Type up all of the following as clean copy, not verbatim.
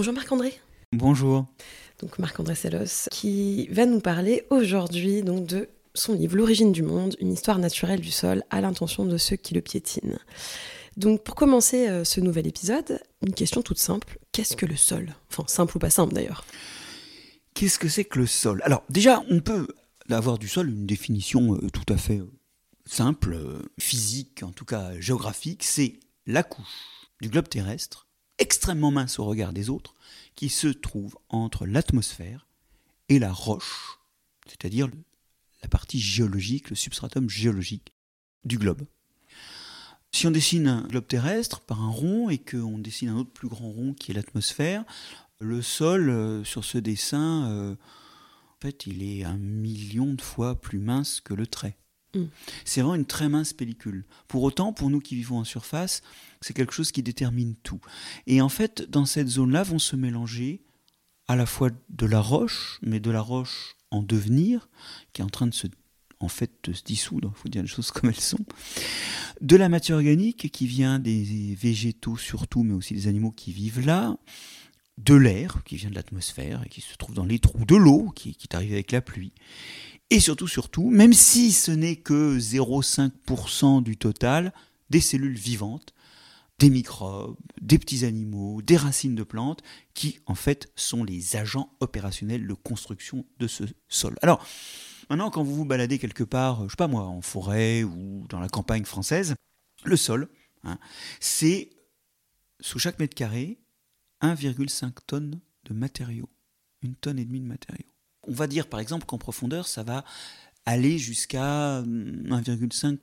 Bonjour Marc-André. Bonjour. Donc Marc-André Sellos qui va nous parler aujourd'hui donc de son livre L'origine du monde, une histoire naturelle du sol à l'intention de ceux qui le piétinent. Donc pour commencer ce nouvel épisode, une question toute simple, qu'est-ce que le sol ? Enfin simple ou pas simple d'ailleurs. Qu'est-ce que c'est que le sol ? Alors déjà on peut avoir du sol une définition tout à fait simple, physique, en tout cas géographique, c'est la couche du globe terrestre, extrêmement mince au regard des autres, qui se trouve entre l'atmosphère et la roche, c'est-à-dire la partie géologique, le substratum géologique du globe. Si on dessine un globe terrestre par un rond et qu'on dessine un autre plus grand rond qui est l'atmosphère, le sol sur ce dessin, en fait, il est 1 million de fois plus mince que le trait. Mmh. C'est vraiment une très mince pellicule. Pour autant, pour nous qui vivons en surface, c'est quelque chose qui détermine tout. Et en fait, dans cette zone-là, vont se mélanger à la fois de la roche, mais de la roche en devenir, qui est en train de se dissoudre, il faut dire les choses comme elles sont, de la matière organique qui vient des végétaux surtout, mais aussi des animaux qui vivent là, de l'air qui vient de l'atmosphère et qui se trouve dans les trous, de l'eau qui est arrivée avec la pluie. Et surtout, même si ce n'est que 0,5% du total, des cellules vivantes, des microbes, des petits animaux, des racines de plantes, qui en fait sont les agents opérationnels de construction de ce sol. Alors, maintenant quand vous vous baladez quelque part, je sais pas moi, en forêt ou dans la campagne française, le sol, c'est sous chaque mètre carré 1,5 tonnes de matériaux, 1,5 tonne de matériaux. On va dire, par exemple, qu'en profondeur, ça va aller jusqu'à 1,5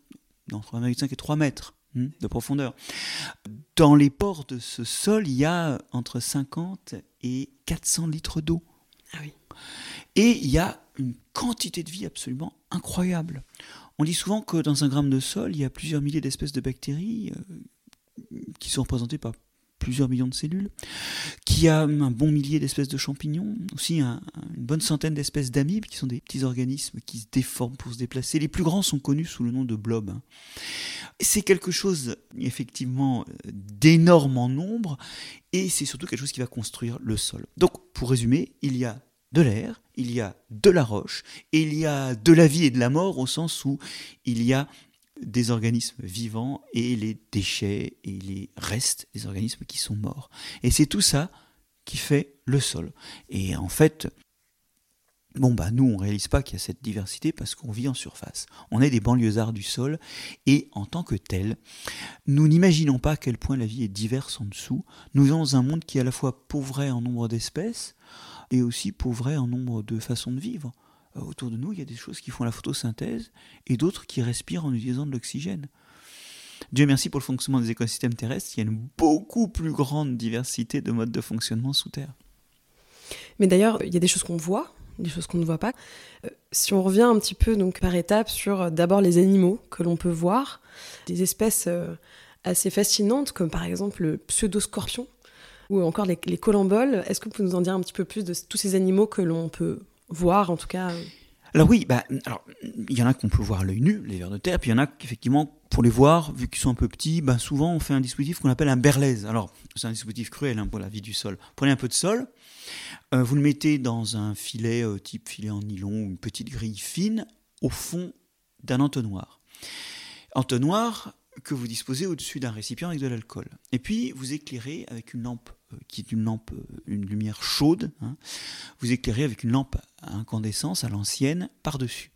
et 3 mètres de profondeur. Dans les pores de ce sol, il y a entre 50 et 400 litres d'eau. Ah oui. Et il y a une quantité de vie absolument incroyable. On dit souvent que dans un gramme de sol, il y a plusieurs milliers d'espèces de bactéries qui sont représentées par plusieurs millions de cellules, qui a un bon millier d'espèces de champignons, aussi une bonne centaine d'espèces d'amibes, qui sont des petits organismes qui se déforment pour se déplacer. Les plus grands sont connus sous le nom de blobs. C'est quelque chose, effectivement, d'énorme en nombre, et c'est surtout quelque chose qui va construire le sol. Donc, pour résumer, il y a de l'air, il y a de la roche, et il y a de la vie et de la mort, au sens où il y a des organismes vivants et les déchets et les restes des organismes qui sont morts. Et c'est tout ça qui fait le sol. Et en fait, nous on ne réalise pas qu'il y a cette diversité parce qu'on vit en surface. On est des banlieusards du sol et en tant que tel, nous n'imaginons pas à quel point la vie est diverse en dessous. Nous vivons dans un monde qui est à la fois pauvret en nombre d'espèces et aussi pauvret en nombre de façons de vivre. Autour de nous, il y a des choses qui font la photosynthèse et d'autres qui respirent en utilisant de l'oxygène. Dieu merci pour le fonctionnement des écosystèmes terrestres, il y a une beaucoup plus grande diversité de modes de fonctionnement sous terre. Mais d'ailleurs, il y a des choses qu'on voit, des choses qu'on ne voit pas. Si on revient un petit peu donc, par étapes sur d'abord les animaux que l'on peut voir, des espèces assez fascinantes comme par exemple le pseudo-scorpion ou encore les colamboles, est-ce que vous pouvez nous en dire un petit peu plus de tous ces animaux que l'on peut voir en tout cas. Alors oui, il y en a qu'on peut voir à l'œil nu, les vers de terre, puis il y en a qu'effectivement, pour les voir, vu qu'ils sont un peu petits, souvent on fait un dispositif qu'on appelle un berlèse. Alors, c'est un dispositif cruel pour la vie du sol. Prenez un peu de sol, vous le mettez dans un filet type filet en nylon, une petite grille fine, au fond d'un entonnoir. Entonnoir que vous disposez au-dessus d'un récipient avec de l'alcool. Et puis, vous éclairez avec une lampe qui est une lumière chaude, vous éclairez avec une lampe à incandescence à l'ancienne par-dessus.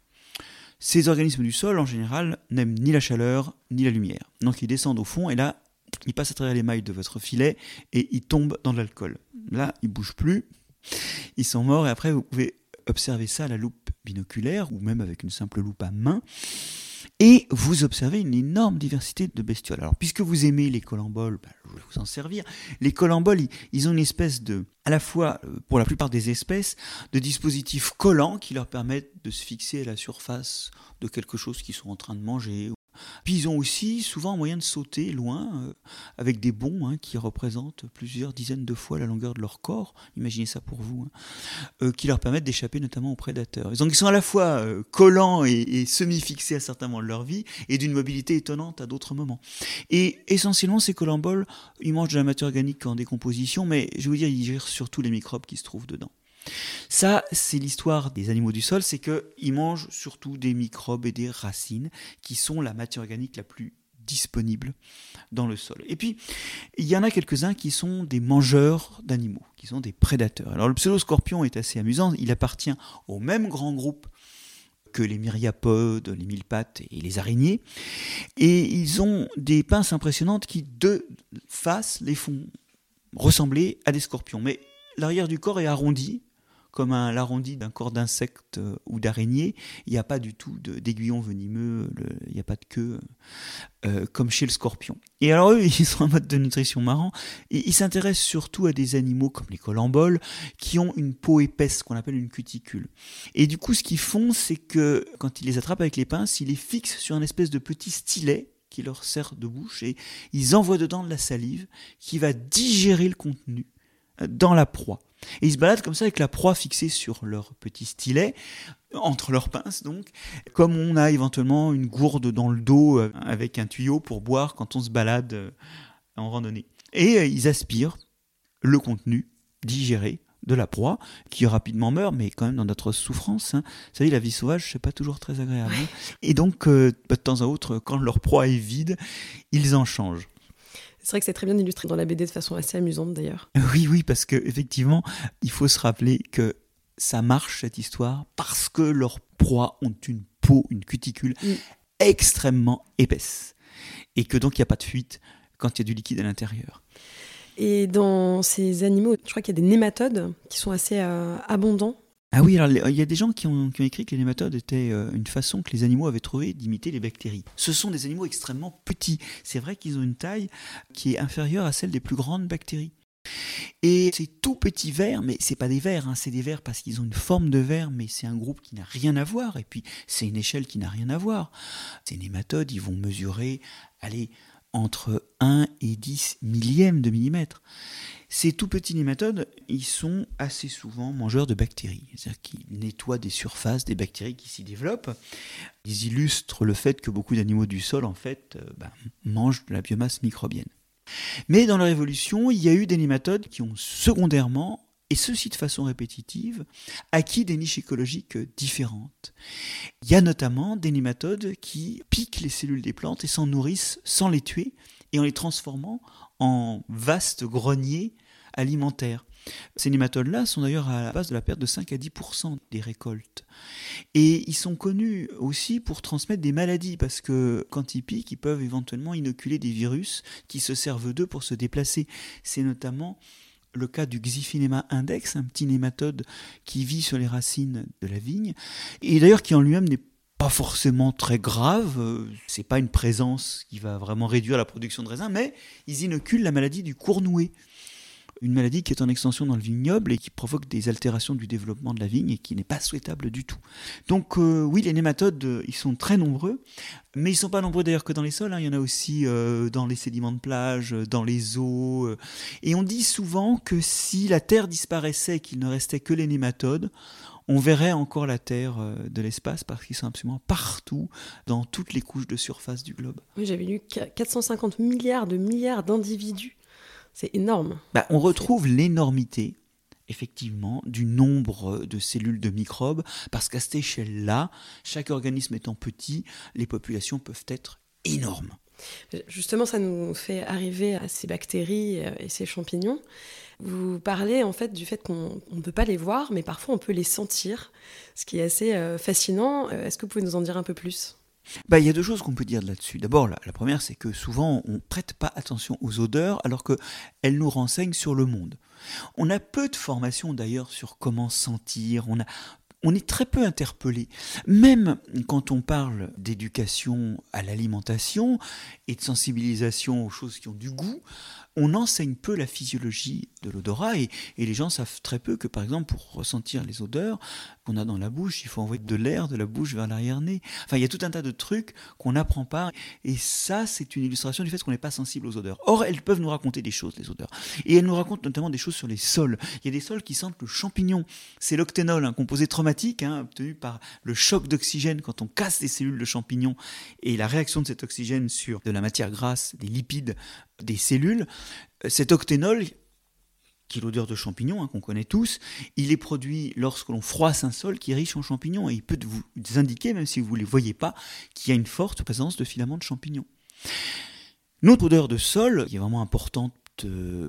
Ces organismes du sol, en général, n'aiment ni la chaleur ni la lumière. Donc ils descendent au fond et là, ils passent à travers les mailles de votre filet et ils tombent dans de l'alcool. Là, ils ne bougent plus, ils sont morts et après vous pouvez observer ça à la loupe binoculaire ou même avec une simple loupe à main. Et vous observez une énorme diversité de bestioles. Alors, puisque vous aimez les colamboles, je vais vous en servir. Les colamboles, ils ont une espèce de, à la fois, pour la plupart des espèces, de dispositifs collants qui leur permettent de se fixer à la surface de quelque chose qu'ils sont en train de manger. Puis ils ont aussi souvent un moyen de sauter loin avec des bonds qui représentent plusieurs dizaines de fois la longueur de leur corps, imaginez ça pour vous, qui leur permettent d'échapper notamment aux prédateurs. Donc ils sont à la fois collants et semi-fixés à certains moments de leur vie et d'une mobilité étonnante à d'autres moments. Et essentiellement ces collemboles, ils mangent de la matière organique en décomposition, mais je vais vous dire, ils gèrent surtout les microbes qui se trouvent dedans. Ça, c'est l'histoire des animaux du sol, c'est qu'ils mangent surtout des microbes et des racines qui sont la matière organique la plus disponibles dans le sol. Et puis, il y en a quelques-uns qui sont des mangeurs d'animaux, qui sont des prédateurs. Alors, le pseudoscorpion est assez amusant, il appartient au même grand groupe que les myriapodes, les mille-pattes et les araignées, et ils ont des pinces impressionnantes qui, de face, les font ressembler à des scorpions. Mais l'arrière du corps est arrondi, comme l'arrondi d'un corps d'insecte ou d'araignée. Il n'y a pas du tout d'aiguillon venimeux, il n'y a pas de queue, comme chez le scorpion. Et alors eux, ils sont en mode de nutrition marrant, et ils s'intéressent surtout à des animaux comme les collemboles, qui ont une peau épaisse, qu'on appelle une cuticule. Et du coup, ce qu'ils font, c'est que quand ils les attrapent avec les pinces, ils les fixent sur une espèce de petit stylet qui leur sert de bouche, et ils envoient dedans de la salive qui va digérer le contenu dans la proie. Et ils se baladent comme ça avec la proie fixée sur leur petit stylet, entre leurs pinces donc, comme on a éventuellement une gourde dans le dos avec un tuyau pour boire quand on se balade en randonnée. Et ils aspirent le contenu digéré de la proie, qui rapidement meurt, mais quand même dans notre souffrance. Vous savez, la vie sauvage, c'est pas toujours très agréable. Ouais. Et donc, de temps à autre, quand leur proie est vide, ils en changent. C'est vrai que c'est très bien illustré dans la BD de façon assez amusante d'ailleurs. Oui, parce qu'effectivement, il faut se rappeler que ça marche cette histoire parce que leurs proies ont une peau, une cuticule extrêmement épaisse. Et que donc il n'y a pas de fuite quand il y a du liquide à l'intérieur. Et dans ces animaux, je crois qu'il y a des nématodes qui sont assez abondants. Ah oui, alors il y a des gens qui ont écrit que les nématodes étaient une façon que les animaux avaient trouvé d'imiter les bactéries. Ce sont des animaux extrêmement petits. C'est vrai qu'ils ont une taille qui est inférieure à celle des plus grandes bactéries. Et ces tout petits vers, mais c'est pas des vers, c'est des vers parce qu'ils ont une forme de vers, mais c'est un groupe qui n'a rien à voir. Et puis c'est une échelle qui n'a rien à voir. Ces nématodes, ils vont mesurer, entre 1 et 10 millièmes de millimètre. Ces tout petits nématodes, ils sont assez souvent mangeurs de bactéries. C'est-à-dire qu'ils nettoient des surfaces, des bactéries qui s'y développent. Ils illustrent le fait que beaucoup d'animaux du sol, en fait, mangent de la biomasse microbienne. Mais dans leur évolution, il y a eu des nématodes qui ont secondairement, et ceci de façon répétitive, acquis des niches écologiques différentes. Il y a notamment des nématodes qui piquent les cellules des plantes et s'en nourrissent sans les tuer et en les transformant en vastes greniers alimentaires. Ces nématodes-là sont d'ailleurs à la base de la perte de 5 à 10% des récoltes. Et ils sont connus aussi pour transmettre des maladies, parce que quand ils piquent, ils peuvent éventuellement inoculer des virus qui se servent d'eux pour se déplacer. C'est notamment le cas du Xiphinema index, un petit nématode qui vit sur les racines de la vigne, et d'ailleurs qui en lui-même n'est pas forcément très grave, c'est pas une présence qui va vraiment réduire la production de raisins, mais ils inoculent la maladie du cournoué, une maladie qui est en extension dans le vignoble et qui provoque des altérations du développement de la vigne et qui n'est pas souhaitable du tout. Donc oui, les nématodes, ils sont très nombreux, mais ils ne sont pas nombreux d'ailleurs que dans les sols, il y en a aussi dans les sédiments de plage, dans les eaux. Et on dit souvent que si la Terre disparaissait et qu'il ne restait que les nématodes, on verrait encore la Terre de l'espace parce qu'ils sont absolument partout, dans toutes les couches de surface du globe. Oui, j'avais lu 450 milliards d'individus. C'est énorme. On retrouve l'énormité, effectivement, du nombre de cellules de microbes, parce qu'à cette échelle-là, chaque organisme étant petit, les populations peuvent être énormes. Justement, ça nous fait arriver à ces bactéries et ces champignons. Vous parlez en fait du fait qu'on ne peut pas les voir, mais parfois on peut les sentir, ce qui est assez fascinant. Est-ce que vous pouvez nous en dire un peu plus ? Il y a deux choses qu'on peut dire là-dessus. D'abord, la première, c'est que souvent, on ne prête pas attention aux odeurs, alors qu'elles nous renseignent sur le monde. On a peu de formation d'ailleurs sur comment sentir, on est très peu interpellé. Même quand on parle d'éducation à l'alimentation et de sensibilisation aux choses qui ont du goût, on enseigne peu la physiologie de l'odorat et les gens savent très peu que, par exemple, pour ressentir les odeurs qu'on a dans la bouche, il faut envoyer de l'air de la bouche vers l'arrière-nez. Enfin, il y a tout un tas de trucs qu'on n'apprend pas et ça, c'est une illustration du fait qu'on n'est pas sensible aux odeurs. Or, elles peuvent nous raconter des choses, les odeurs. Et elles nous racontent notamment des choses sur les sols. Il y a des sols qui sentent le champignon. C'est l'octénol, un composé traumatique obtenu par le choc d'oxygène quand on casse des cellules de champignons et la réaction de cet oxygène sur de la matière grasse, des lipides, des cellules. Cet octénol, qui est l'odeur de champignons qu'on connaît tous, il est produit lorsque l'on froisse un sol qui est riche en champignons et il peut vous indiquer, même si vous ne les voyez pas, qu'il y a une forte présence de filaments de champignons. Notre odeur de sol, qui est vraiment importante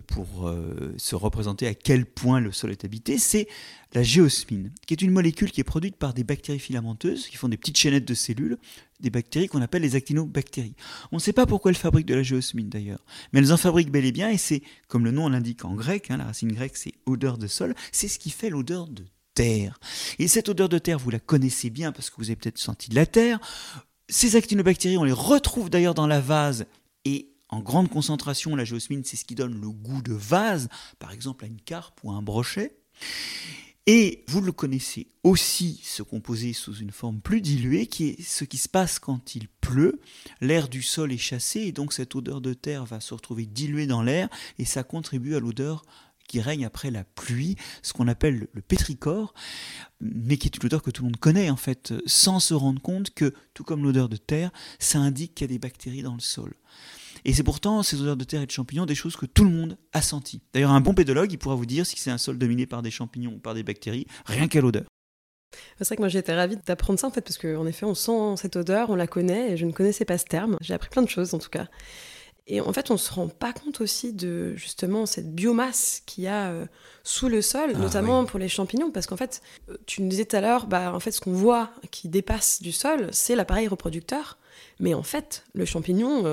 pour se représenter à quel point le sol est habité, c'est la géosmine, qui est une molécule qui est produite par des bactéries filamenteuses qui font des petites chaînettes de cellules, des bactéries qu'on appelle les actinobactéries. On ne sait pas pourquoi elles fabriquent de la géosmine d'ailleurs, mais elles en fabriquent bel et bien et c'est, comme le nom l'indique en grec, la racine grecque c'est odeur de sol, c'est ce qui fait l'odeur de terre. Et cette odeur de terre, vous la connaissez bien parce que vous avez peut-être senti de la terre. Ces actinobactéries, on les retrouve d'ailleurs dans la vase et en grande concentration, la géosmine, c'est ce qui donne le goût de vase, par exemple à une carpe ou à un brochet. Et vous le connaissez aussi, ce composé sous une forme plus diluée, qui est ce qui se passe quand il pleut. L'air du sol est chassé et donc cette odeur de terre va se retrouver diluée dans l'air et ça contribue à l'odeur qui règne après la pluie, ce qu'on appelle le pétrichor, mais qui est une odeur que tout le monde connaît en fait, sans se rendre compte que, tout comme l'odeur de terre, ça indique qu'il y a des bactéries dans le sol. Et c'est pourtant, ces odeurs de terre et de champignons, des choses que tout le monde a senties. D'ailleurs, un bon pédologue, il pourra vous dire si c'est un sol dominé par des champignons ou par des bactéries, rien qu'à l'odeur. C'est vrai que moi, j'étais ravie d'apprendre ça, en fait, parce qu'en effet, on sent cette odeur, on la connaît, et je ne connaissais pas ce terme. J'ai appris plein de choses, en tout cas. Et en fait, on ne se rend pas compte aussi de, justement, cette biomasse qu'il y a sous le sol, notamment pour les champignons, parce qu'en fait, tu nous disais tout à l'heure, en fait, ce qu'on voit qui dépasse du sol, c'est l'appareil reproducteur. Mais en fait, le champignon,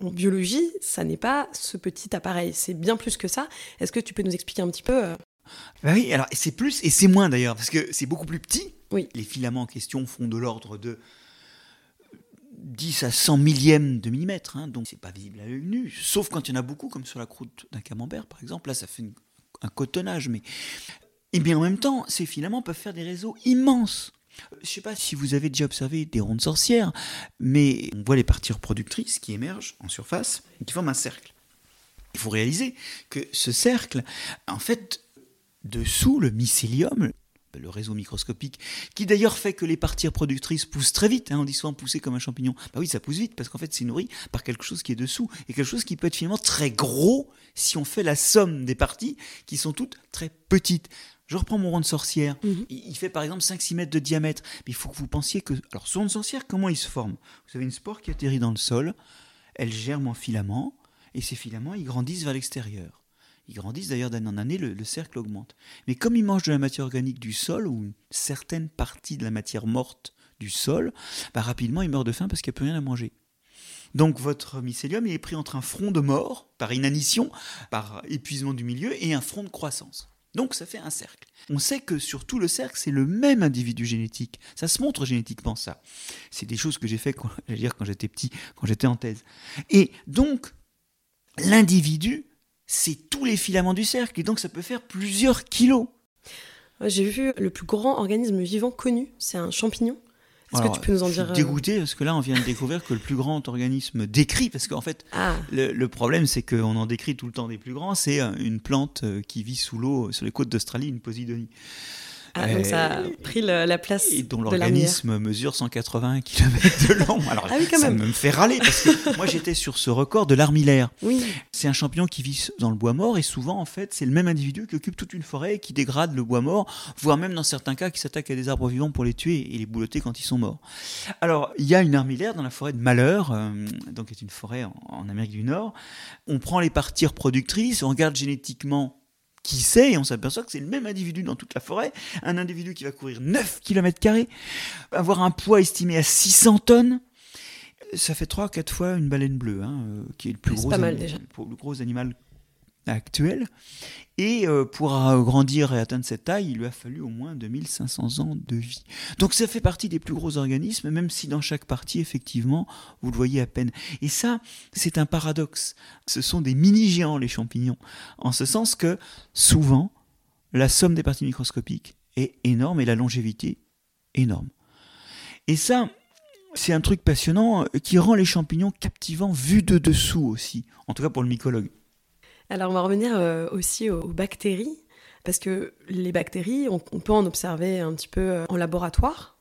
en biologie, ça n'est pas ce petit appareil, c'est bien plus que ça. Est-ce que tu peux nous expliquer un petit peu Oui, alors c'est plus et c'est moins d'ailleurs, parce que c'est beaucoup plus petit. Oui. Les filaments en question font de l'ordre de 10 à 100 millièmes de millimètre, donc c'est pas visible à l'œil nu, sauf quand il y en a beaucoup, comme sur la croûte d'un camembert par exemple. Là, ça fait un cotonnage, mais... Et bien en même temps, ces filaments peuvent faire des réseaux immenses. Je ne sais pas si vous avez déjà observé des rondes sorcières, mais on voit les parties reproductrices qui émergent en surface et qui forment un cercle. Il faut réaliser que ce cercle, en fait, dessous le mycélium, le réseau microscopique, qui d'ailleurs fait que les parties reproductrices poussent très vite, on dit souvent pousser comme un champignon. Bah oui, ça pousse vite parce qu'en fait c'est nourri par quelque chose qui est dessous et quelque chose qui peut être finalement très gros si on fait la somme des parties qui sont toutes très petites. Je reprends mon rond de sorcière, il fait par exemple 5-6 mètres de diamètre, mais il faut que vous pensiez que... Alors ce rond de sorcière, comment il se forme ? Vous avez une spore qui atterrit dans le sol, elle germe en filaments, et ces filaments ils grandissent vers l'extérieur. Ils grandissent d'ailleurs d'année en année, le cercle augmente. Mais comme ils mangent de la matière organique du sol, ou une certaine partie de la matière morte du sol, rapidement ils meurent de faim parce qu'il n'y a plus rien à manger. Donc votre mycélium il est pris entre un front de mort, par inanition, par épuisement du milieu, et un front de croissance. Donc ça fait un cercle. On sait que sur tout le cercle, c'est le même individu génétique. Ça se montre génétiquement, ça. C'est des choses que j'ai fait quand j'étais petit, quand j'étais en thèse. Et donc, l'individu, c'est tous les filaments du cercle. Et donc ça peut faire plusieurs kilos. J'ai vu le plus grand organisme vivant connu, c'est un champignon. Est-ce que tu peux nous en dire... Je suis dégoûté parce que là, on vient de découvrir que le plus grand organisme décrit, parce qu'en fait, le problème, c'est qu'on en décrit tout le temps des plus grands, c'est une plante qui vit sous l'eau, sur les côtes d'Australie, une Posidonie. Donc ça a pris la place de l'armillaire. Et dont l'organisme mesure 180 km de long. Alors ça me fait râler, parce que moi, j'étais sur ce record de l'armillaire. Oui. C'est un champignon qui vit dans le bois mort, et souvent, en fait, c'est le même individu qui occupe toute une forêt, qui dégrade le bois mort, voire même dans certains cas, qui s'attaque à des arbres vivants pour les tuer et les boulotter quand ils sont morts. Alors, il y a une armillaire dans la forêt de Malheur, donc qui est une forêt en Amérique du Nord. On prend les parties reproductrices, on regarde génétiquement qui sait, et on s'aperçoit que c'est le même individu dans toute la forêt, un individu qui va courir 9 km², avoir un poids estimé à 600 tonnes, ça fait 3 à 4 fois une baleine bleue, qui est le plus gros animal actuelle. Et pour grandir et atteindre cette taille, il lui a fallu au moins 2500 ans de vie. Donc ça fait partie des plus gros organismes, même si dans chaque partie, effectivement, vous le voyez à peine. Et ça, c'est un paradoxe. Ce sont des mini-géants, les champignons, en ce sens que souvent, la somme des parties microscopiques est énorme et la longévité énorme. Et ça, c'est un truc passionnant qui rend les champignons captivants vus de dessous aussi, en tout cas pour le mycologue. Alors on va revenir aussi aux bactéries, parce que les bactéries, on peut en observer un petit peu en laboratoire,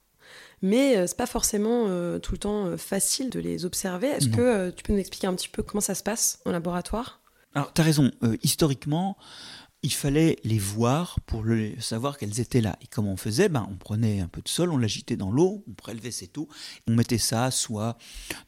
mais c'est pas forcément tout le temps facile de les observer. Est-ce que tu peux nous expliquer un petit peu comment ça se passe en laboratoire ? Alors t'as raison, historiquement, il fallait les voir pour savoir qu'elles étaient là. Et comment on faisait ? On prenait un peu de sol, on l'agitait dans l'eau, on prélevait cette eau, on mettait ça soit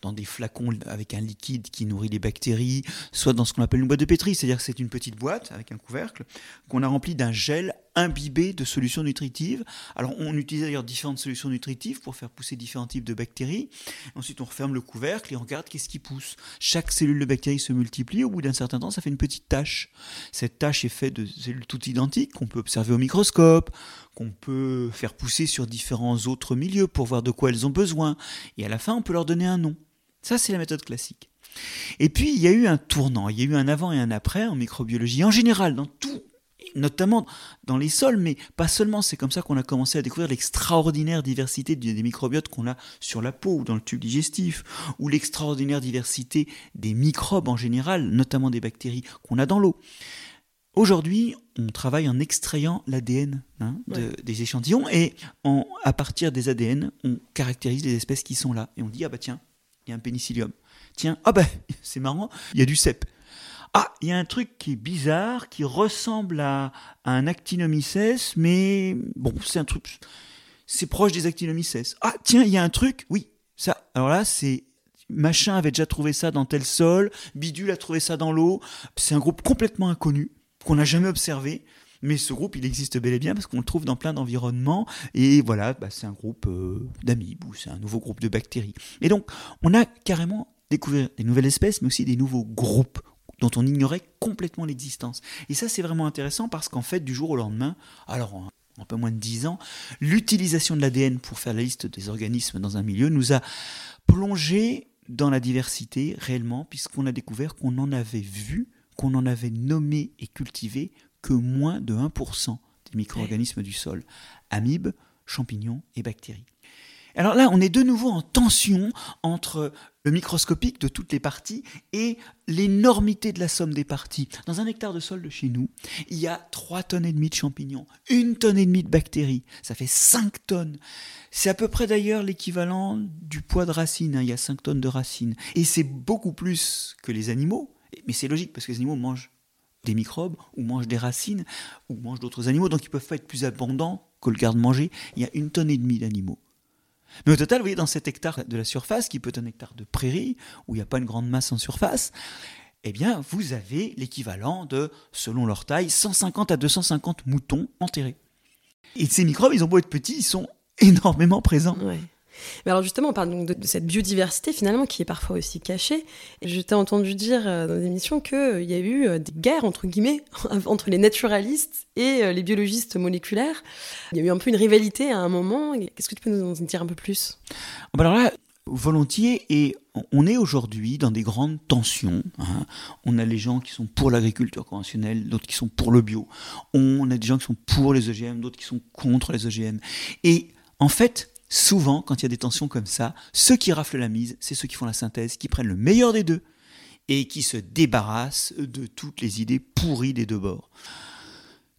dans des flacons avec un liquide qui nourrit les bactéries, soit dans ce qu'on appelle une boîte de pétri, c'est-à-dire que c'est une petite boîte avec un couvercle qu'on a rempli d'un gel imbibé de solutions nutritives. Alors on utilisait d'ailleurs différentes solutions nutritives pour faire pousser différents types de bactéries. Ensuite on referme le couvercle et on regarde qu'est-ce qui pousse. Chaque cellule de bactéries se multiplie, au bout d'un certain temps ça fait une petite tache. Cette tache est faite de cellules toutes identiques qu'on peut observer au microscope, qu'on peut faire pousser sur différents autres milieux pour voir de quoi elles ont besoin. Et à la fin on peut leur donner un nom. Ça c'est la méthode classique. Et puis il y a eu un tournant, il y a eu un avant et un après en microbiologie, en général dans tout, notamment dans les sols, mais pas seulement. C'est comme ça qu'on a commencé à découvrir l'extraordinaire diversité des microbiotes qu'on a sur la peau ou dans le tube digestif, ou l'extraordinaire diversité des microbes en général, notamment des bactéries qu'on a dans l'eau. Aujourd'hui, on travaille en extrayant l'ADN des échantillons, et à partir des ADN, on caractérise les espèces qui sont là. Et on dit, tiens, il y a un pénicillium. Tiens, c'est marrant, il y a du cèpe. Il y a un truc qui est bizarre, qui ressemble à un actinomyces, mais bon, c'est un truc, c'est proche des actinomyces. Tiens, il y a un truc, oui, ça, alors là, c'est machin avait déjà trouvé ça dans tel sol, bidule a trouvé ça dans l'eau, c'est un groupe complètement inconnu, qu'on n'a jamais observé, mais ce groupe, il existe bel et bien parce qu'on le trouve dans plein d'environnements, et voilà, c'est un groupe d'amibes, ou c'est un nouveau groupe de bactéries. Et donc, on a carrément découvert des nouvelles espèces, mais aussi des nouveaux groupes, dont on ignorait complètement l'existence. Et ça, c'est vraiment intéressant parce qu'en fait, du jour au lendemain, alors en peu moins de 10 ans, l'utilisation de l'ADN pour faire la liste des organismes dans un milieu nous a plongé dans la diversité réellement, puisqu'on a découvert qu'on en avait vu, qu'on en avait nommé et cultivé que moins de 1% des micro-organismes du sol, amibes, champignons et bactéries. Alors là, on est de nouveau en tension entre le microscopique de toutes les parties et l'énormité de la somme des parties. Dans un hectare de sol de chez nous, il y a 3,5 tonnes de champignons, 1,5 tonne de bactéries, ça fait 5 tonnes. C'est à peu près d'ailleurs l'équivalent du poids de racines, il y a 5 tonnes de racines. Et c'est beaucoup plus que les animaux, mais c'est logique parce que les animaux mangent des microbes, ou mangent des racines, ou mangent d'autres animaux, donc ils ne peuvent pas être plus abondants que le garde-manger. Il y a 1,5 tonne d'animaux. Mais au total, vous voyez, dans cet hectare de la surface, qui peut être un hectare de prairie, où il n'y a pas une grande masse en surface, eh bien, vous avez l'équivalent de, selon leur taille, 150 à 250 moutons enterrés. Et ces microbes, ils ont beau être petits, ils sont énormément présents. Ouais. Mais alors justement, on parle donc de cette biodiversité, finalement, qui est parfois aussi cachée. Et je t'ai entendu dire dans des émissions qu'il y a eu des guerres, entre guillemets, entre les naturalistes et les biologistes moléculaires. Il y a eu un peu une rivalité à un moment. Est-ce que tu peux nous en dire un peu plus ? Alors là, volontiers, et on est aujourd'hui dans des grandes tensions. On a les gens qui sont pour l'agriculture conventionnelle, d'autres qui sont pour le bio. On a des gens qui sont pour les OGM, d'autres qui sont contre les OGM. Et en fait... souvent, quand il y a des tensions comme ça, ceux qui raflent la mise, c'est ceux qui font la synthèse, qui prennent le meilleur des deux et qui se débarrassent de toutes les idées pourries des deux bords.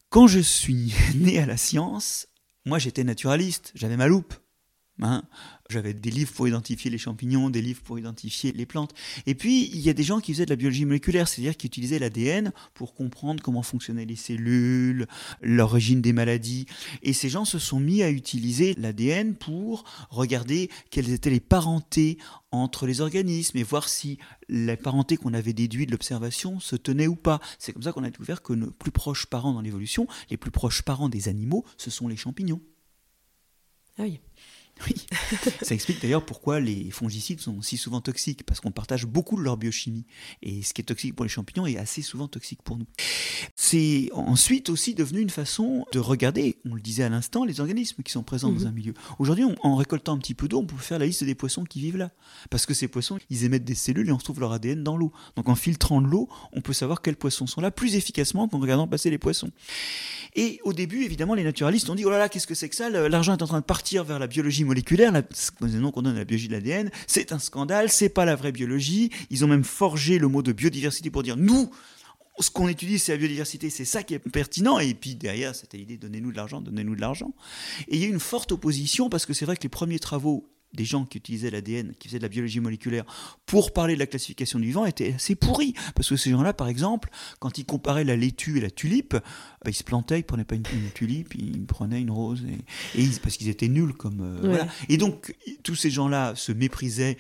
Quand je suis né à la science, moi j'étais naturaliste, j'avais ma loupe. J'avais des livres pour identifier les champignons, des livres pour identifier les plantes. Et puis, il y a des gens qui faisaient de la biologie moléculaire, c'est-à-dire qui utilisaient l'ADN pour comprendre comment fonctionnaient les cellules, l'origine des maladies. Et ces gens se sont mis à utiliser l'ADN pour regarder quelles étaient les parentés entre les organismes et voir si la parenté qu'on avait déduite de l'observation se tenait ou pas. C'est comme ça qu'on a découvert que nos plus proches parents dans l'évolution, les plus proches parents des animaux, ce sont les champignons. Ah oui. Oui. Ça explique d'ailleurs pourquoi les fongicides sont si souvent toxiques, parce qu'on partage beaucoup de leur biochimie. Et ce qui est toxique pour les champignons est assez souvent toxique pour nous. C'est ensuite aussi devenu une façon de regarder, on le disait à l'instant, les organismes qui sont présents dans un milieu. Aujourd'hui, en récoltant un petit peu d'eau, on peut faire la liste des poissons qui vivent là. Parce que ces poissons, ils émettent des cellules et on retrouve leur ADN dans l'eau. Donc en filtrant de l'eau, on peut savoir quels poissons sont là plus efficacement qu'en regardant passer les poissons. Et au début, évidemment, les naturalistes ont dit « Oh là là, qu'est-ce que c'est que ça ? L'argent est en train de partir vers la biologie moléculaire, le nom qu'on donne à la biologie de l'ADN, c'est un scandale, c'est pas la vraie biologie. » Ils ont même forgé le mot de biodiversité pour dire « Nous !» Ce qu'on étudie, c'est la biodiversité, c'est ça qui est pertinent. Et puis derrière, c'était l'idée, donnez-nous de l'argent. Et il y a eu une forte opposition, parce que c'est vrai que les premiers travaux des gens qui utilisaient l'ADN, qui faisaient de la biologie moléculaire, pour parler de la classification du vivant, étaient assez pourris. Parce que ces gens-là, par exemple, quand ils comparaient la laitue et la tulipe, ils se plantaient, ils ne prenaient pas une tulipe, ils prenaient une rose. Parce qu'ils étaient nuls. Voilà. Et donc, tous ces gens-là se méprisaient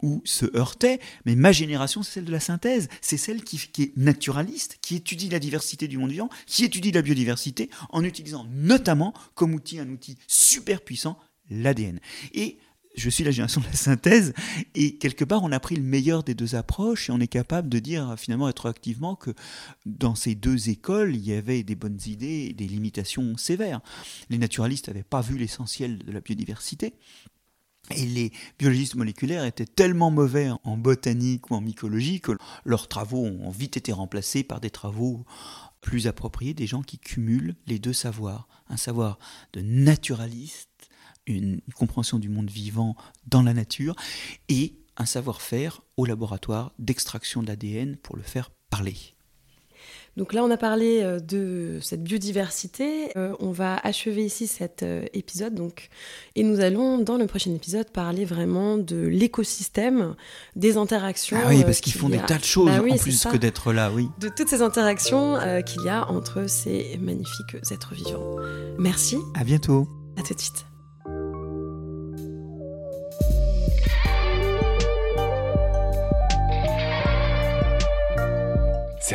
ou se heurtaient, mais ma génération, c'est celle de la synthèse, c'est celle qui est naturaliste, qui étudie la diversité du monde vivant, qui étudie la biodiversité, en utilisant notamment comme outil un outil super puissant, l'ADN. Et je suis la génération de la synthèse, et quelque part, on a pris le meilleur des deux approches, et on est capable de dire, finalement, rétroactivement, que dans ces deux écoles, il y avait des bonnes idées et des limitations sévères. Les naturalistes n'avaient pas vu l'essentiel de la biodiversité, et les biologistes moléculaires étaient tellement mauvais en botanique ou en mycologie que leurs travaux ont vite été remplacés par des travaux plus appropriés, des gens qui cumulent les deux savoirs. Un savoir de naturaliste, une compréhension du monde vivant dans la nature, et un savoir-faire au laboratoire d'extraction de l'ADN pour le faire parler. Donc là, on a parlé de cette biodiversité. On va achever ici cet épisode. Et nous allons, dans le prochain épisode, parler vraiment de l'écosystème, des interactions. Ah oui, parce qu'ils font des tas de choses en plus que d'être là, oui. De toutes ces interactions qu'il y a entre ces magnifiques êtres vivants. Merci. À bientôt. À tout de suite. C'est